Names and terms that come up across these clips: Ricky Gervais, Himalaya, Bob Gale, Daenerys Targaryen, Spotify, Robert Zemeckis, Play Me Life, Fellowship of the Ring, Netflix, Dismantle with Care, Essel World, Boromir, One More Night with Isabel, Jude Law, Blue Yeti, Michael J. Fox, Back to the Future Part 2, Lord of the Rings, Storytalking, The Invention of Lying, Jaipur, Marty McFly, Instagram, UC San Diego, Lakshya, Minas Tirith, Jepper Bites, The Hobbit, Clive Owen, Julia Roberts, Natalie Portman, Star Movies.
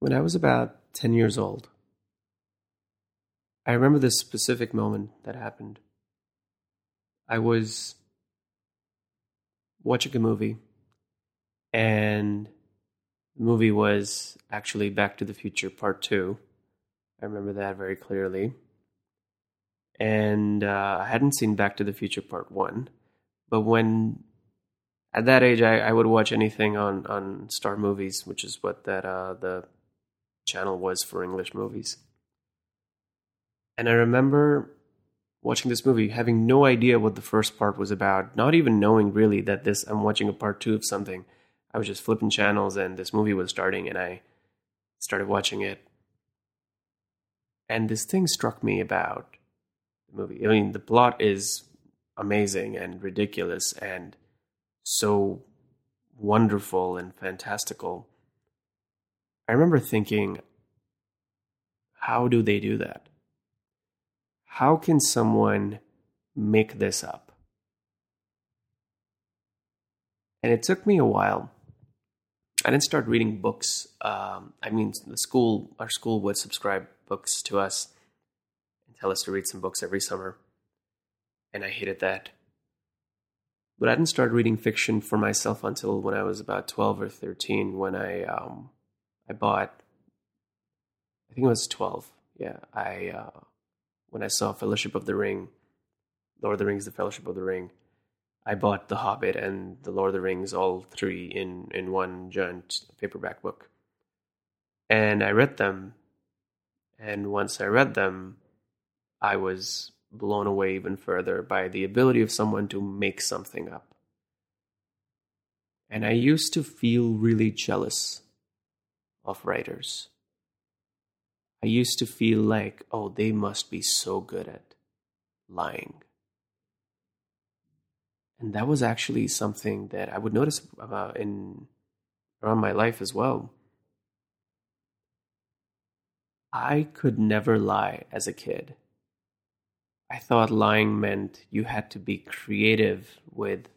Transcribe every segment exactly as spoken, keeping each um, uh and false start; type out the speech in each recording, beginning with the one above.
When I was about ten years old, I remember this specific moment that happened. I was watching a movie, and the movie was actually Back to the Future Part two. I remember that very clearly. And uh, I hadn't seen Back to the Future Part one. But when, at that age, I, I would watch anything on, on Star Movies, which is what that uh, the channel was for English movies. And I remember watching this movie, having no idea what the first part was about, not even knowing really that this I'm watching a part two of something. I was just flipping channels and this movie was starting and I started watching it. And this thing struck me about the movie. I mean, the plot is amazing and ridiculous and so wonderful and fantastical. I remember thinking, how do they do that? How can someone make this up? And it took me a while. I didn't start reading books. Um, I mean, the school, our school would subscribe books to us and tell us to read some books every summer. And I hated that. But I didn't start reading fiction for myself until when I was about twelve or thirteen, when I um, I bought, I think it was twelve. Yeah, I, uh, when I saw Fellowship of the Ring, Lord of the Rings, The Fellowship of the Ring, I bought The Hobbit and The Lord of the Rings, all three in, in one giant paperback book. And I read them. And once I read them, I was blown away even further by the ability of someone to make something up. And I used to feel really jealous of writers. I used to feel like, oh, they must be so good at lying. And that was actually something that I would notice uh, in around my life as well. I could never lie as a kid. I thought lying meant you had to be creative with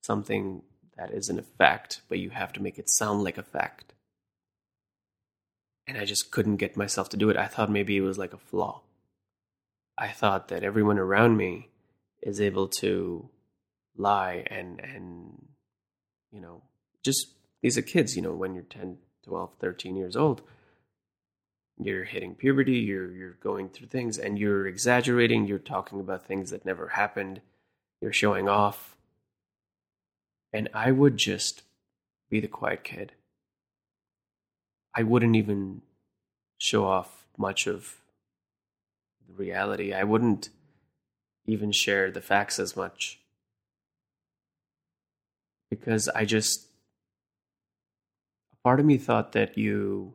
something that isn't a fact, but you have to make it sound like a fact. And I just couldn't get myself to do it. I thought maybe it was like a flaw. I thought that everyone around me is able to lie and, and you know, just, these are kids, you know, when you're ten, twelve, thirteen years old, you're hitting puberty, you're you're going through things, and you're exaggerating, you're talking about things that never happened, you're showing off. And I would just be the quiet kid. I wouldn't even show off much of the reality. I wouldn't even share the facts as much. Because I just, a part of me thought that you,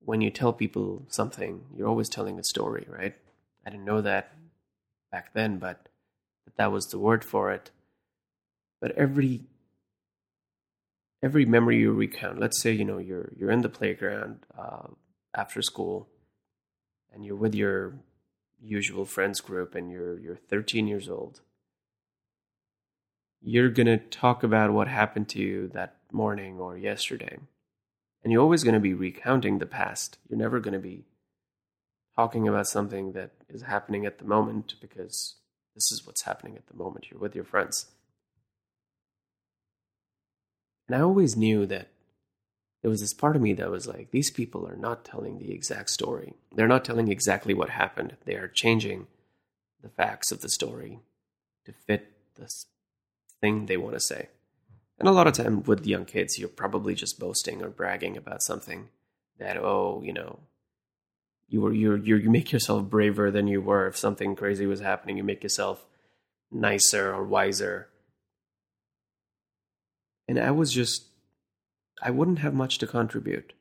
when you tell people something, you're always telling a story, right? I didn't know that back then, but that was the word for it. But every every memory you recount, let's say, you know, you're you're in the playground uh, after school, and you're with your usual friends group, and you're you're thirteen years old. You're gonna talk about what happened to you that morning or yesterday. And you're always going to be recounting the past. You're never going to be talking about something that is happening at the moment, because this is what's happening at the moment. You're with your friends. And I always knew that there was this part of me that was like, these people are not telling the exact story. They're not telling exactly what happened. They are changing the facts of the story to fit this thing they want to say. And a lot of time with young kids, you're probably just boasting or bragging about something that, oh, you know, you were you you make yourself braver than you were. If something crazy was happening, you make yourself nicer or wiser. And I was just, I wouldn't have much to contribute.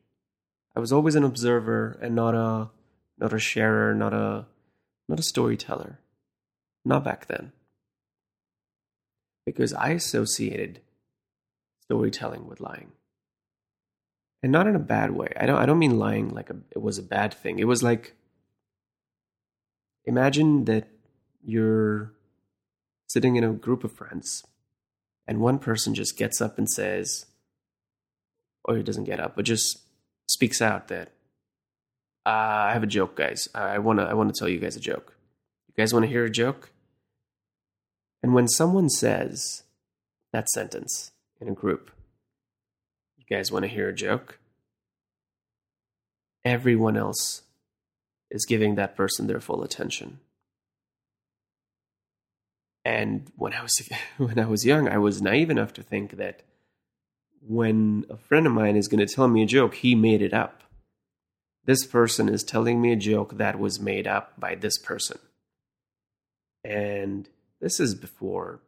I was always an observer and not a not a sharer, not a not a storyteller. Not back then, because I associated storytelling with lying. And not in a bad way. I don't I don't mean lying like a, it was a bad thing. It was like, imagine that you're sitting in a group of friends and one person just gets up and says, or he doesn't get up, but just speaks out that uh, I have a joke, guys. I wanna I wanna tell you guys a joke. You guys wanna hear a joke? And when someone says that sentence in a group, you guys wanna hear a joke? Everyone else is giving that person their full attention. And when I was when I was young, I was naive enough to think that when a friend of mine is going to tell me a joke, he made it up. This person is telling me a joke that was made up by this person. And this is before,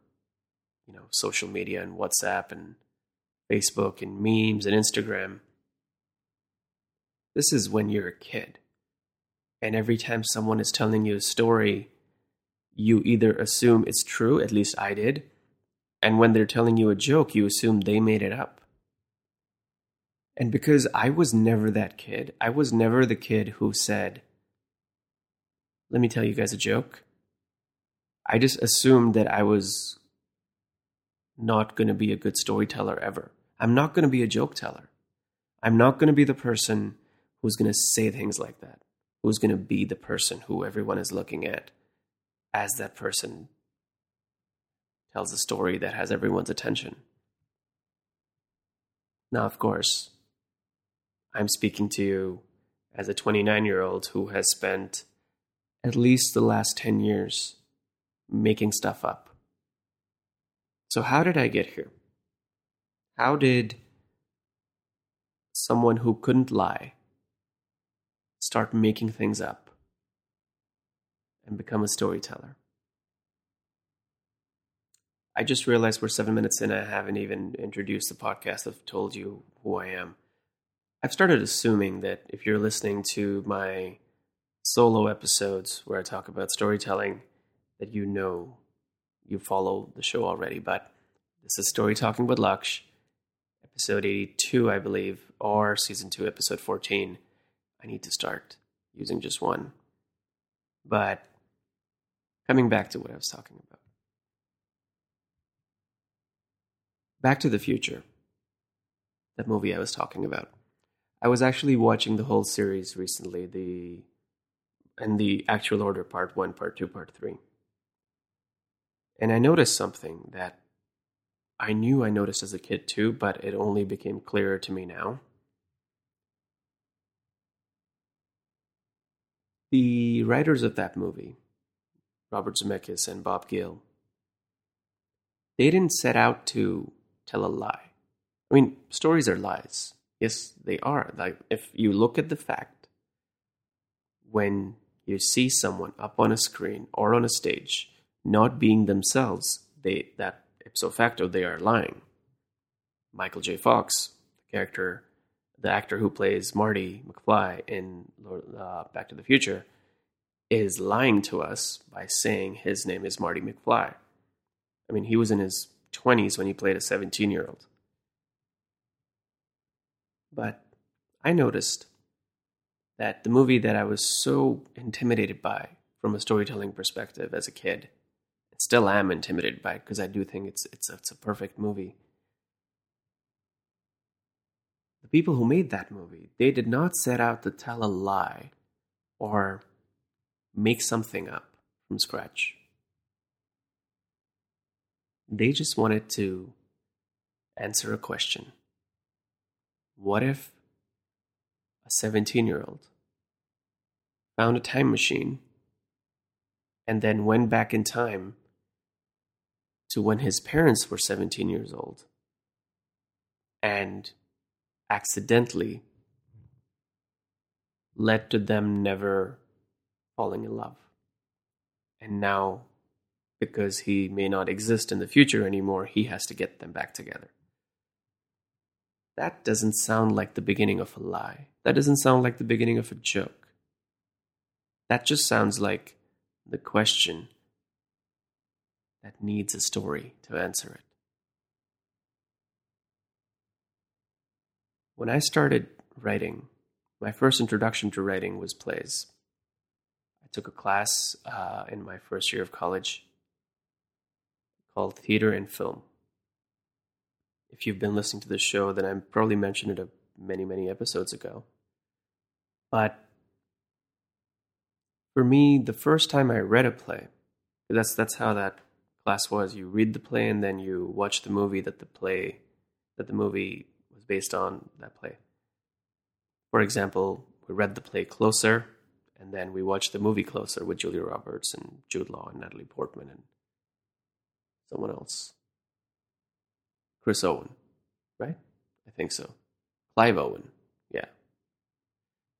you know, social media and WhatsApp and Facebook and memes and Instagram. This is when you're a kid. And every time someone is telling you a story, you either assume it's true, at least I did, and when they're telling you a joke, you assume they made it up. And because I was never that kid, I was never the kid who said, let me tell you guys a joke. I just assumed that I was not going to be a good storyteller ever. I'm not going to be a joke teller. I'm not going to be the person who's going to say things like that, who's going to be the person who everyone is looking at as that person tells a story that has everyone's attention. Now, of course, I'm speaking to you as a twenty-nine-year-old who has spent at least the last ten years making stuff up. So how did I get here? How did someone who couldn't lie start making things up and become a storyteller? I just realized we're seven minutes in. I haven't even introduced the podcast. I've told you who I am. I've started assuming that if you're listening to my solo episodes where I talk about storytelling, that you know, you follow the show already. But this is Storytalking with Lakshya, episode eighty-two, I believe, or season two, episode fourteen. I need to start using just one. But coming back to what I was talking about. Back to the Future, that movie I was talking about. I was actually watching the whole series recently, the in the actual order, part one, part two, part three. And I noticed something that I knew I noticed as a kid too, but it only became clearer to me now. The writers of that movie, Robert Zemeckis and Bob Gale, they didn't set out to tell a lie. I mean, stories are lies. Yes, they are. Like, if you look at the fact, when you see someone up on a screen or on a stage not being themselves, they that ipso facto, they are lying. Michael J. Fox, the character... the actor who plays Marty McFly in uh, Back to the Future, is lying to us by saying his name is Marty McFly. I mean, he was in his twenties when he played a seventeen-year-old. But I noticed that the movie that I was so intimidated by from a storytelling perspective as a kid, I still am intimidated by it because I do think it's it's it's a perfect movie. The people who made that movie, they did not set out to tell a lie or make something up from scratch. They just wanted to answer a question. What if a seventeen-year-old found a time machine and then went back in time to when his parents were seventeen years old and accidentally led to them never falling in love? And now, because he may not exist in the future anymore, he has to get them back together. That doesn't sound like the beginning of a lie. That doesn't sound like the beginning of a joke. That just sounds like the question that needs a story to answer it. When I started writing, my first introduction to writing was plays. I took a class uh, in my first year of college called Theater and Film. if you've been listening to this show, then I probably mentioned it many, many episodes ago. But for me, the first time I read a play, that's that's how that class was. You read the play and then you watch the movie that the play that the movie was based on that play. For example, we read the play Closer, and then we watched the movie Closer with Julia Roberts and Jude Law and Natalie Portman and someone else. Chris Owen, right? I think so. Clive Owen, yeah.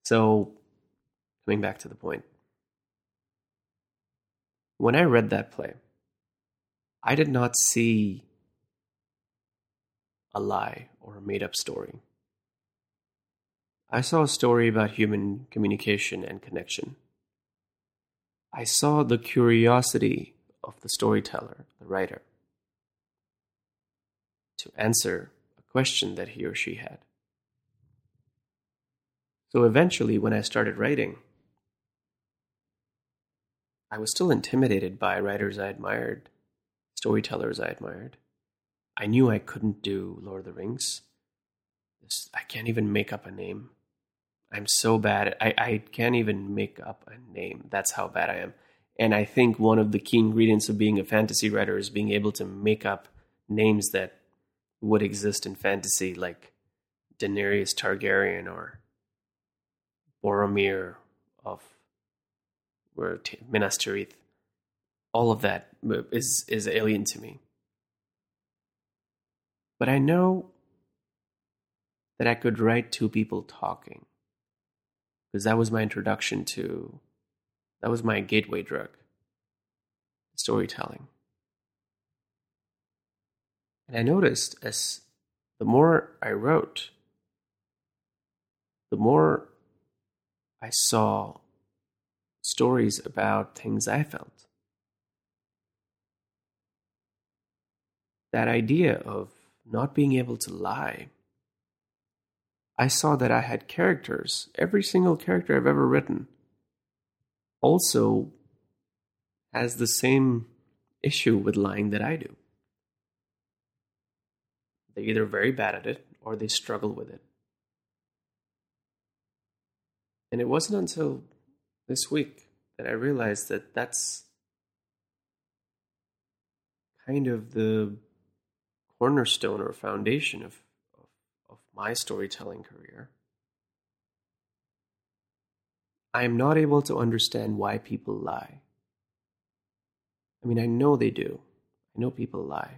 So, coming back to the point. When I read that play, I did not see a lie or a made-up story. I saw a story about human communication and connection. I saw the curiosity of the storyteller, the writer, to answer a question that he or she had. So eventually, when I started writing, I was still intimidated by writers I admired, storytellers I admired. I knew I couldn't do Lord of the Rings. This, I can't even make up a name. I'm so bad. At, I, I can't even make up a name. That's how bad I am. And I think one of the key ingredients of being a fantasy writer is being able to make up names that would exist in fantasy, like Daenerys Targaryen or Boromir of where T- Minas Tirith. All of that is, is alien to me. But I know that I could write two people talking, because that was my introduction to, that was my gateway drug, storytelling. And I noticed as the more I wrote, the more I saw stories about things I felt. That idea of not being able to lie. I saw that I had characters, every single character I've ever written also has the same issue with lying that I do. They're either very bad at it or they struggle with it. And it wasn't until this week that I realized that that's kind of the cornerstone or foundation of my storytelling career. I am not able to understand why people lie. I mean, I know they do. I know people lie.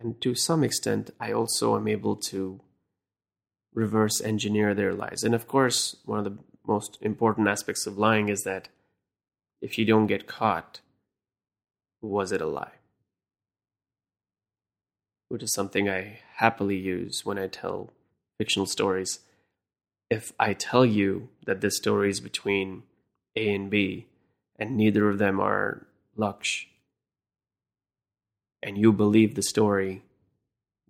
And to some extent, I also am able to reverse engineer their lies. And of course, one of the most important aspects of lying is that if you don't get caught, was it a lie? Which is something I happily use when I tell fictional stories. If I tell you that this story is between A and B, and neither of them are Laksh, and you believe the story,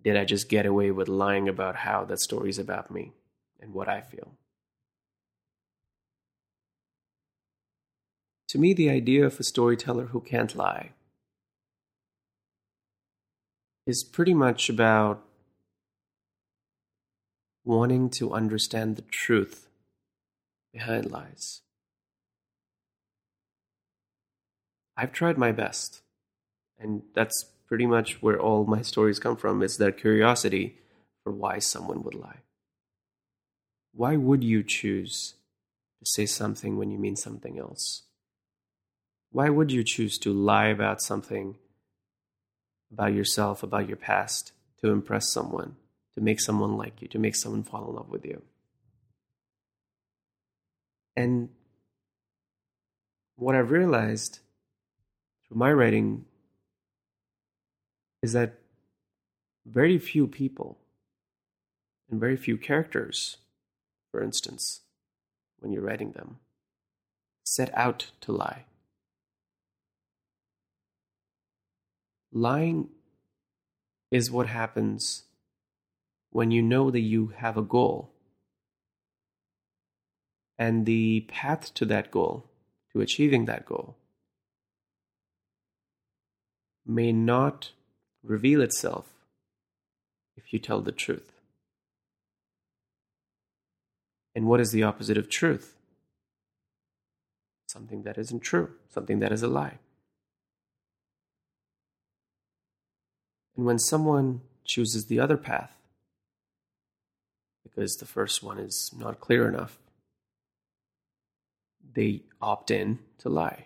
did I just get away with lying about how that story is about me and what I feel? To me, the idea of a storyteller who can't lie is pretty much about wanting to understand the truth behind lies. I've tried my best, and that's pretty much where all my stories come from, is that curiosity for why someone would lie. Why would you choose to say something when you mean something else? Why would you choose to lie about something, about yourself, about your past, to impress someone, to make someone like you, to make someone fall in love with you? And what I've realized through my writing is that very few people and very few characters, for instance, when you're writing them, set out to lie. Lying is what happens when you know that you have a goal, and the path to that goal, to achieving that goal, may not reveal itself you tell the truth. And what is the opposite of truth? Something that isn't true, something that is a lie. And when someone chooses the other path, because the first one is not clear enough, they opt in to lie.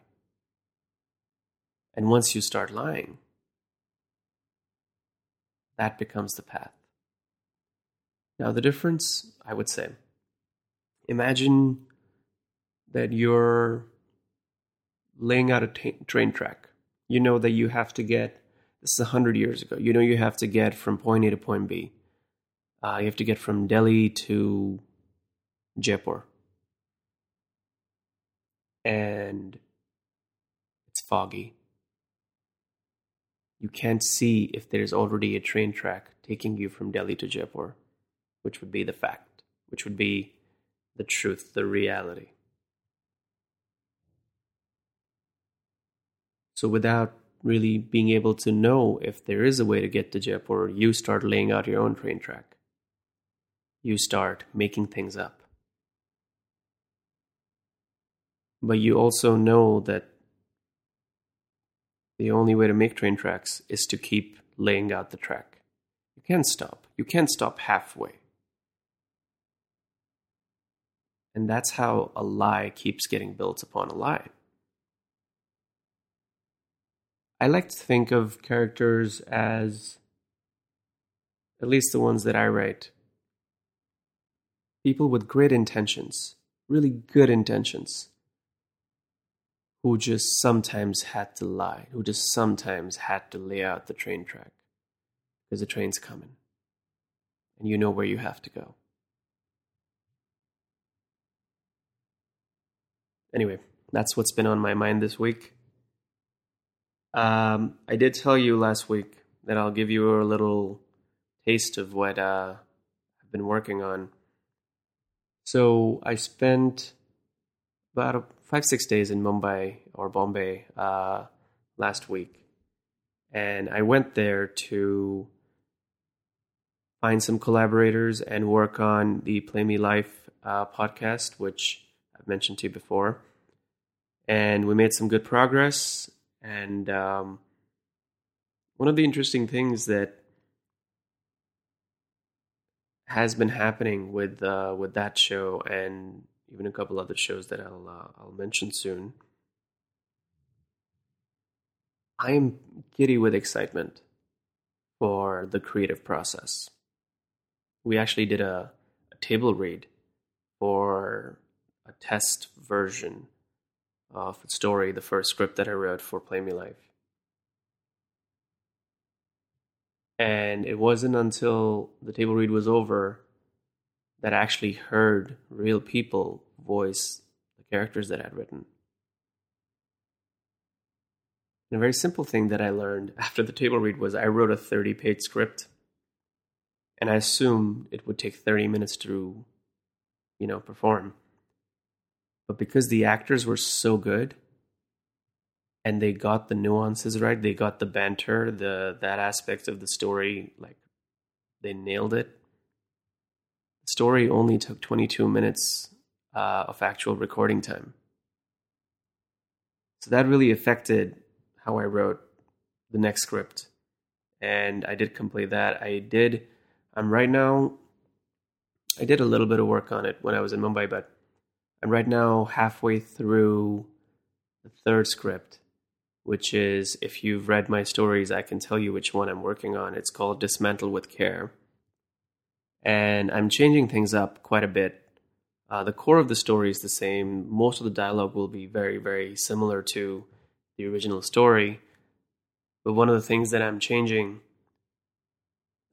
And once you start lying, that becomes the path. Now the difference, I would say, imagine that you're laying out a t- train track. You know that you have to get, this is one hundred years ago, you know you have to get from point A to point B. Uh, you have to get from Delhi to Jaipur. And it's foggy. You can't see if there's already a train track taking you from Delhi to Jaipur, which would be the fact, which would be the truth, the reality. So without really being able to know if there is a way to get to Jaipur, you start laying out your own train track. You start making things up. But you also know that the only way to make train tracks is to keep laying out the track. You can't stop. You can't stop halfway. And that's how a lie keeps getting built upon a lie. I like to think of characters as, at least the ones that I write, people with great intentions, really good intentions, who just sometimes had to lie, who just sometimes had to lay out the train track, because the train's coming, and you know where you have to go. Anyway, that's what's been on my mind this week. Um, I did tell you last week that I'll give you a little taste of what uh, I've been working on. So I spent about five, six days in Mumbai or Bombay uh, last week. And I went there to find some collaborators and work on the Play Me Life uh, podcast, which I've mentioned to you before. And we made some good progress. And um, one of the interesting things that has been happening with uh, with that show and even a couple other shows that I'll uh, I'll mention soon, I am giddy with excitement for the creative process. We actually did a, a table read for a test version of the story, the first script that I wrote for Play Me Life. And it wasn't until the table read was over that I actually heard real people voice the characters that I'd written. And a very simple thing that I learned after the table read was I wrote a thirty-page script, and I assumed it would take thirty minutes to, you know, perform. But because the actors were so good and they got the nuances right, they got the banter, the that aspect of the story, like they nailed it. The story only took twenty-two minutes uh, of actual recording time. So that really affected how I wrote the next script. And I did complete that. I did, I'm right now, I did a little bit of work on it when I was in Mumbai, but I'm right now halfway through the third script, which is, if you've read my stories, I can tell you which one I'm working on. It's called Dismantle with Care. And I'm changing things up quite a bit. Uh, the core of the story is the same. Most of the dialogue will be very, very similar to the original story. But one of the things that I'm changing,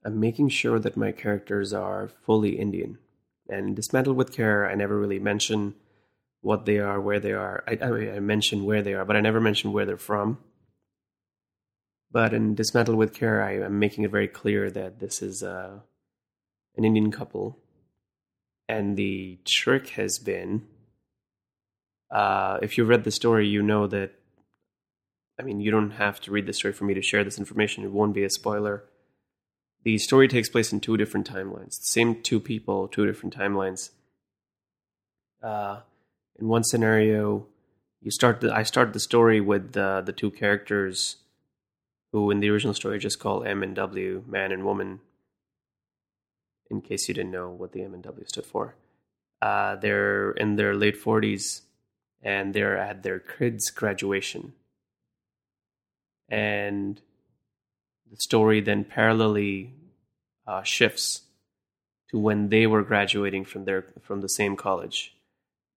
I'm making sure that my characters are fully Indian. And Dismantle with Care, I never really mention what they are, where they are. I, I, I mention where they are, but I never mention where they're from. But in Dismantle with Care, I, I'm making it very clear that this is uh, an Indian couple. And the trick has been, uh, if you read the story, you know that, I mean, you don't have to read the story for me to share this information. It won't be a spoiler. the story takes place in two different timelines. The same two people, two different timelines. Uh, in one scenario, you start. The, I start the story with uh, the two characters who, in the original story, just call M and W, man and woman. In case you didn't know what the M and W stood for, uh, they're in their late forties, and they're at their kids' graduation. And the story then parallelly uh, shifts to when they were graduating from their from the same college.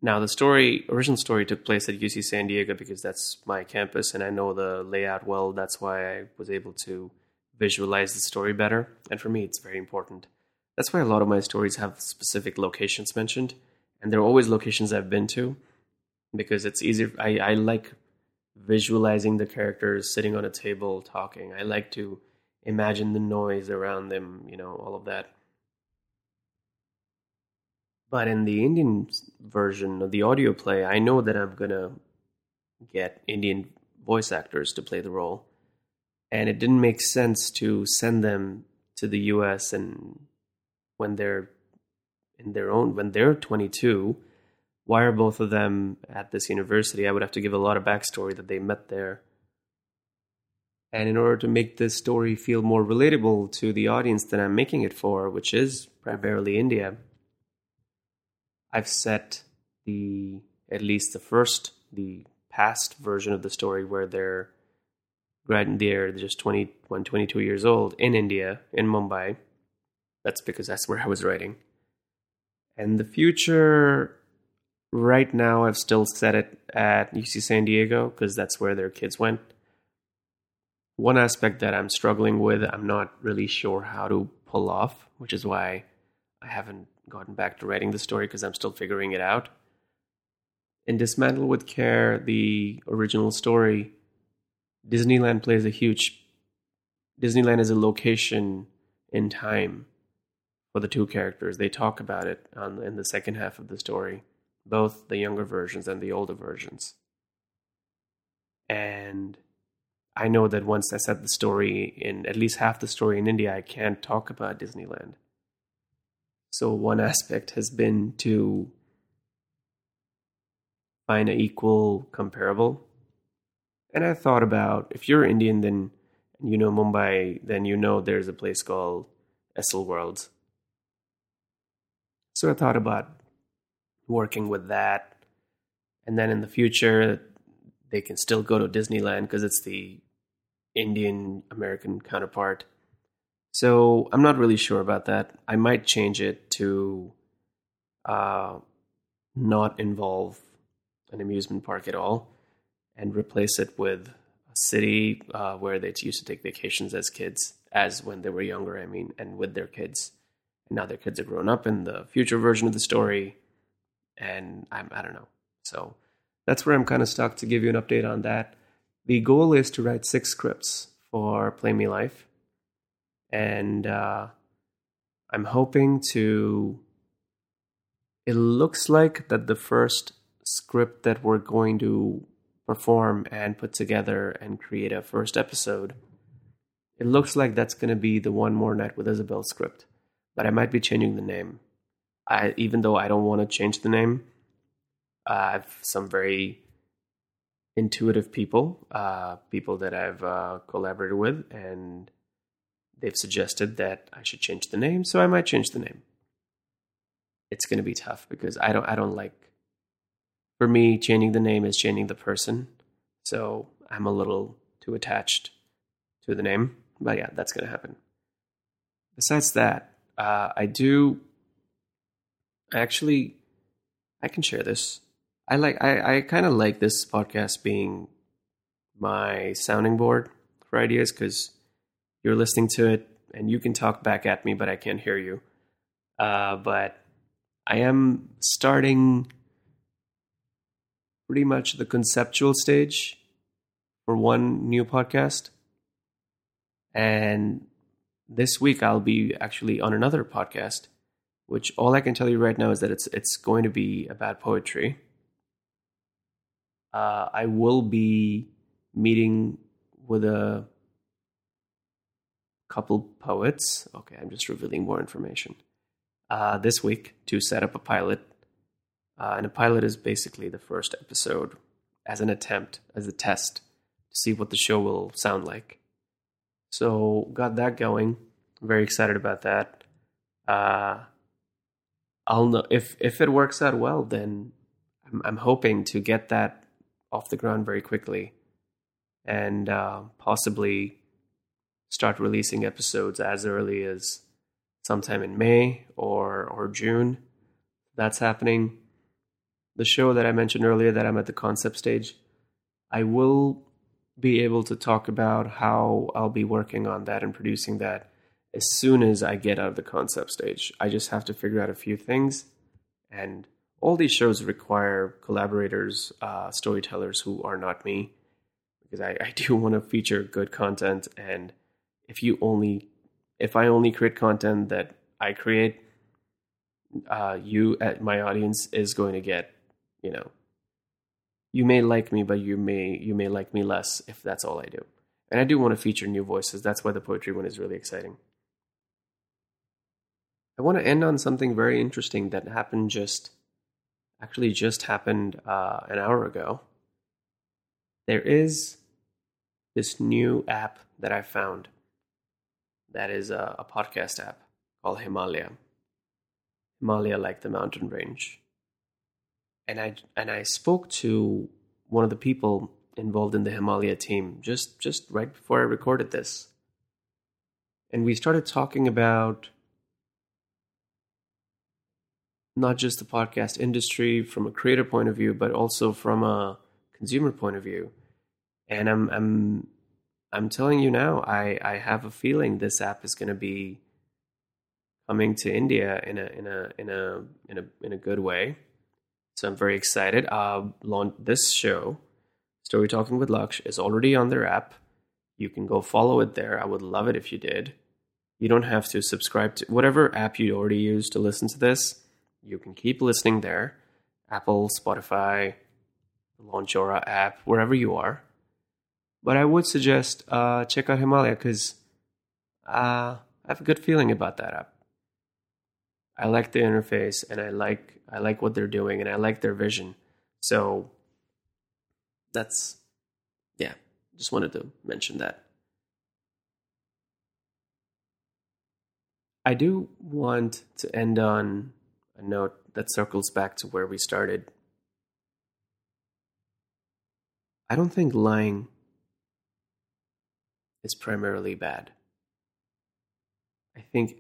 Now, the story original story took place at U C San Diego because that's my campus and I know the layout well. That's why I was able to visualize the story better. And for me, it's very important. That's why a lot of my stories have specific locations mentioned. And they're always locations I've been to because it's easier. I, I like visualizing the characters sitting on a table talking. I like to imagine the noise around them, you know, all of that. But in the Indian version of the audio play, I know that I'm gonna get Indian voice actors to play the role. And it didn't make sense to send them to the U S and when they're in their own, when they're twenty-two, why are both of them at this university? I would have to give a lot of backstory that they met there. And in order to make this story feel more relatable to the audience that I'm making it for, which is primarily India, I've set the, at least the first, the past version of the story where they're right there, they're just twenty-one, twenty-two years old in India, in Mumbai. That's because that's where I was writing. And the future... Right now, I've still set it at U C San Diego because that's where their kids went. One aspect that I'm struggling with, I'm not really sure how to pull off, which is why I haven't gotten back to writing the story because I'm still figuring it out. In Dismantle with Care, the original story, Disneyland plays a huge... Disneyland is a location in time for the two characters. They talk about it on, in the second half of the story. Both the younger versions and the older versions. And I know that once I set the story in, at least half the story in India, I can't talk about Disneyland. So one aspect has been to find an equal comparable. And I thought about, if you're Indian, then you know Mumbai, then you know there's a place called Essel World. So I thought about working with that, and then in the future they can still go to Disneyland because it's the Indian American counterpart. So I'm not really sure about that. I might change it to uh, not involve an amusement park at all and replace it with a city uh, where they used to take vacations as kids, as when they were younger, I mean, and with their kids. And now their kids are grown up in the future version of the story. And I'm, I don't know. So that's where I'm kind of stuck to give you an update on that. The goal is to write six scripts for Play Me Life. And uh, I'm hoping to... It looks like that the first script that we're going to perform and put together and create a first episode, it looks like that's going to be the One More Night with Isabel script. But I might be changing the name. I, even though I don't want to change the name, uh, I have some very intuitive people, uh, people that I've uh, collaborated with, and they've suggested that I should change the name, so I might change the name. It's going to be tough because I don't, I don't like... For me, changing the name is changing the person, so I'm a little too attached to the name. But yeah, that's going to happen. Besides that, uh, I do... Actually, I can share this. I like. I, I kind of like this podcast being my sounding board for ideas because you're listening to it and you can talk back at me, but I can't hear you. Uh, but I am starting pretty much the conceptual stage for one new podcast. And this week I'll be actually on another podcast, which all I can tell you right now is that it's it's going to be about poetry. Uh, I will be meeting with a couple poets. Okay, I'm just revealing more information. Uh, this week to set up a pilot. Uh, and a pilot is basically the first episode as an attempt, as a test, to see what the show will sound like. So got that going. I'm very excited about that. Uh, I'll know if, if it works out well, then I'm, I'm hoping to get that off the ground very quickly and uh, possibly start releasing episodes as early as sometime in May or, or June. That's happening. The show that I mentioned earlier that I'm at the concept stage, I will be able to talk about how I'll be working on that and producing that as soon as I get out of the concept stage. I just have to figure out a few things. And all these shows require collaborators, uh, storytellers who are not me, because I, I do want to feature good content. And if you only, if I only create content that I create, uh, you at my audience is going to get, you know, you may like me, but you may, you may like me less if that's all I do. And I do want to feature new voices. That's why the poetry one is really exciting. I want to end on something very interesting that happened just, actually just happened uh, an hour ago. There is this new app that I found that is a, a podcast app called Himalaya. Himalaya, like the mountain range. And I and I spoke to one of the people involved in the Himalaya team just, just right before I recorded this. And we started talking about not just the podcast industry from a creator point of view, but also from a consumer point of view. And I'm I'm I'm telling you now, I, I have a feeling this app is going to be coming to India in a in a in a in a in a good way. So I'm very excited. Uh, launch this show, Storytalking with Lakshya, is already on their app. You can go follow it there. I would love it if you did. You don't have to subscribe to whatever app you already use to listen to this. You can keep listening there. Apple, Spotify, Launchora app, wherever you are. But I would suggest uh, check out Himalaya because uh, I have a good feeling about that app. I like the interface and I like I like what they're doing and I like their vision. So that's, yeah, just wanted to mention that. I do want to end on a note that circles back to where we started. I don't think lying is primarily bad. I think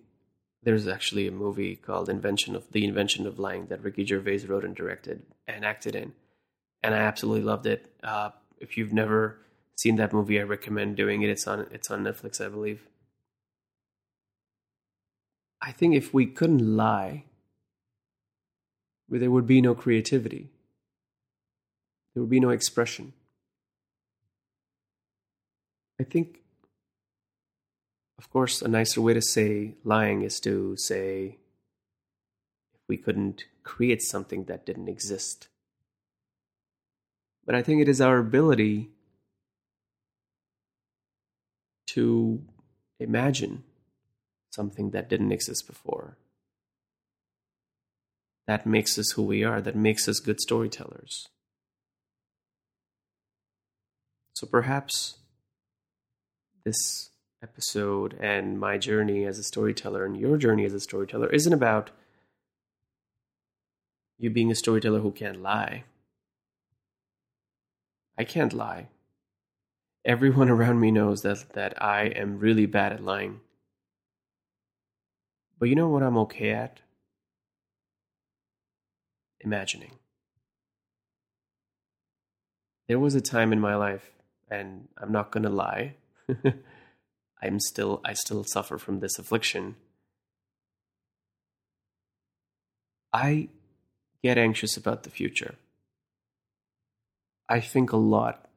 there's actually a movie called Invention of The Invention of Lying that Ricky Gervais wrote and directed and acted in. And I absolutely loved it. Uh, if you've never seen that movie, I recommend doing it. It's on it's on Netflix, I believe. I think if we couldn't lie, there would be no creativity. There would be no expression. I think, of course, a nicer way to say lying is to say if we couldn't create something that didn't exist. But I think it is our ability to imagine something that didn't exist before that makes us who we are, that makes us good storytellers. So perhaps this episode and my journey as a storyteller and your journey as a storyteller isn't about you being a storyteller who can't lie. I can't lie. Everyone around me knows that, that I am really bad at lying. But you know what I'm okay at? Imagining. There was a time in my life, and I'm not going to lie, I'm still, I still suffer from this affliction. I get anxious about the future. I think a lot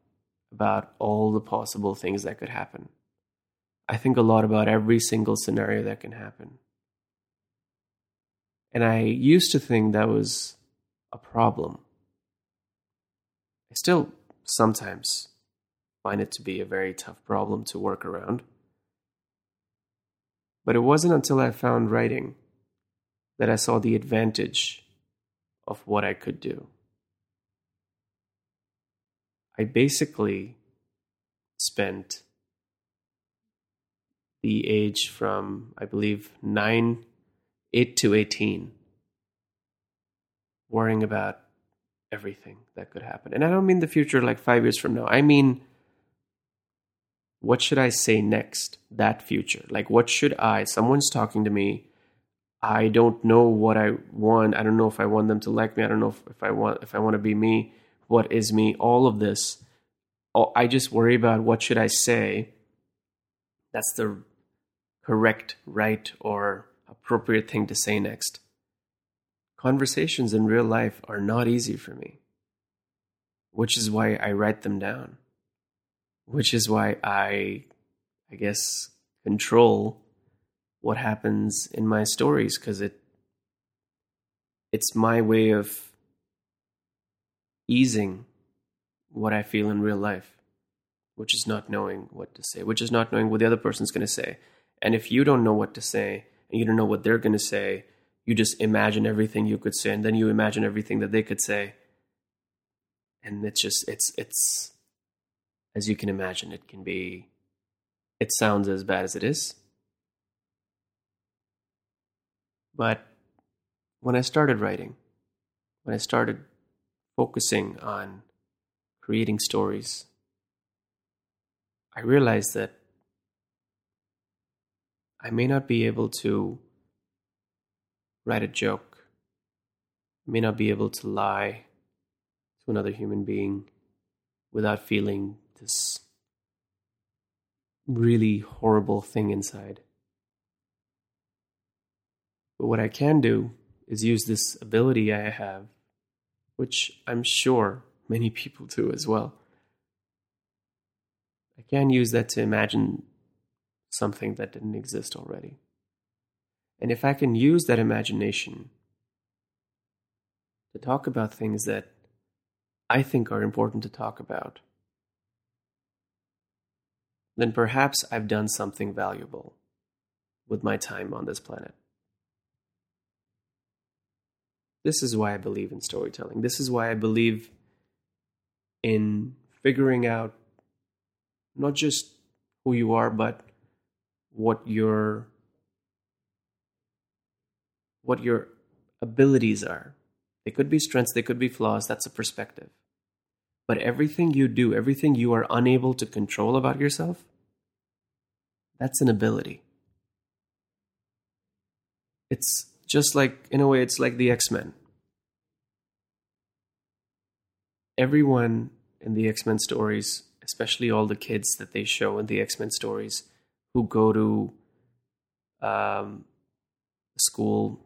about all the possible things that could happen. I think a lot about every single scenario that can happen. And I used to think that was a problem. I still sometimes find it to be a very tough problem to work around. But it wasn't until I found writing that I saw the advantage of what I could do. I basically spent the age from, I believe, nine, eight to eighteen, worrying about everything that could happen. And I don't mean the future like five years from now. I mean, what should I say next? That future. Like, what should I? Someone's talking to me. I don't know what I want. I don't know if I want them to like me. I don't know if, if I want if I want to be me. What is me? All of this. I just worry about what should I say that's the correct, right, or appropriate thing to say next. Conversations in real life are not easy for me, which is why I write them down, which is why I, I guess, control what happens in my stories, because it, it's my way of easing what I feel in real life, which is not knowing what to say, which is not knowing what the other person's going to say. And if you don't know what to say and you don't know what they're going to say, you just imagine everything you could say, and then you imagine everything that they could say. And it's just, it's, it's, as you can imagine, it can be, it sounds as bad as it is. But when I started writing, when I started focusing on creating stories, I realized that I may not be able to write a joke, I may not be able to lie to another human being without feeling this really horrible thing inside. But what I can do is use this ability I have, which I'm sure many people do as well. I can use that to imagine something that didn't exist already. And if I can use that imagination to talk about things that I think are important to talk about, then perhaps I've done something valuable with my time on this planet. This is why I believe in storytelling. This is why I believe in figuring out not just who you are, but what your what your abilities are. They could be strengths, they could be flaws, that's a perspective. But everything you do, everything you are unable to control about yourself, that's an ability. It's just like, in a way, it's like the X-Men. Everyone in the X-Men stories, especially all the kids that they show in the X-Men stories who go to um, school,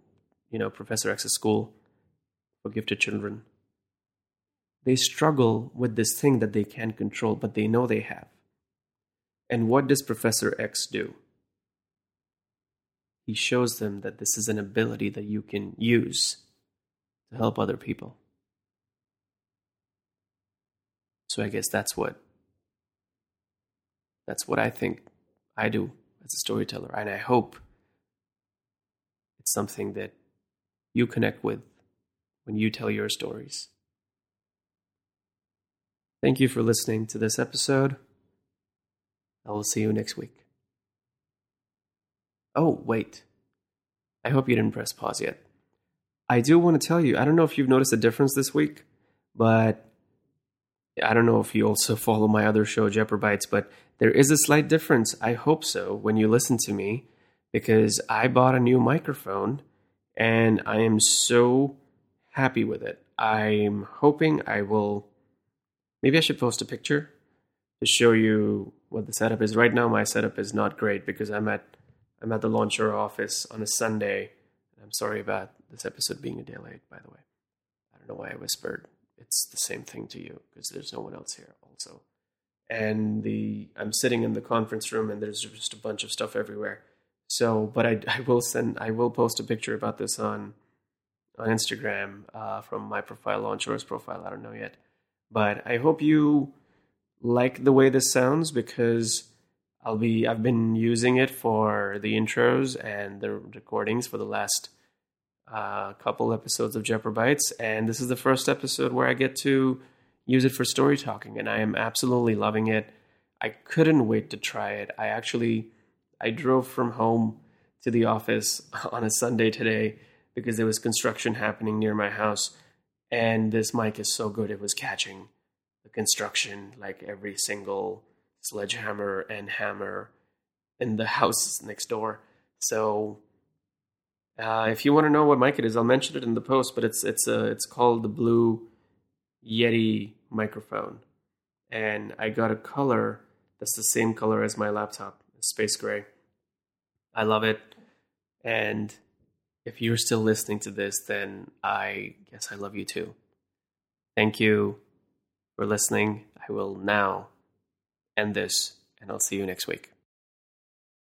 you know, Professor X's school for gifted children, they struggle with this thing that they can't control, but they know they have. And what does Professor X do? He shows them that this is an ability that you can use to help other people. So I guess that's what that's what I think I do as a storyteller. And I hope it's something that you connect with when you tell your stories. Thank you for listening to this episode. I will see you next week. Oh, wait. I hope you didn't press pause yet. I do want to tell you, I don't know if you've noticed a difference this week, but I don't know if you also follow my other show, Jepper Bites, but there is a slight difference, I hope so, when you listen to me, because I bought a new microphone, and I am so happy with it. I'm hoping I will... Maybe I should post a picture to show you what the setup is. Right now, my setup is not great, because I'm at... I'm at the launcher office on a Sunday. I'm sorry about this episode being a day late, by the way. I don't know why I whispered. It's the same thing to you, because there's no one else here also. And the I'm sitting in the conference room, and there's just a bunch of stuff everywhere. So, but I, I will send, I will post a picture about this on on Instagram uh, from my profile, launcher's profile. I don't know yet. But I hope you like the way this sounds, because I'll be I've been using it for the intros and the recordings for the last uh, couple episodes of Jepper Bites, and this is the first episode where I get to use it for story talking, and I am absolutely loving it. I couldn't wait to try it. I actually I drove from home to the office on a Sunday today because there was construction happening near my house, and this mic is so good it was catching the construction, like every single sledgehammer and hammer in the house next door. So uh, if you want to know what mic it is, I'll mention it in the post, but it's it's uh, it's called the Blue Yeti microphone, and I got a color that's the same color as my laptop, space gray. I love it, and if you're still listening to this, then I guess I love you too. Thank you for listening. I will now end this, and I'll see you next week.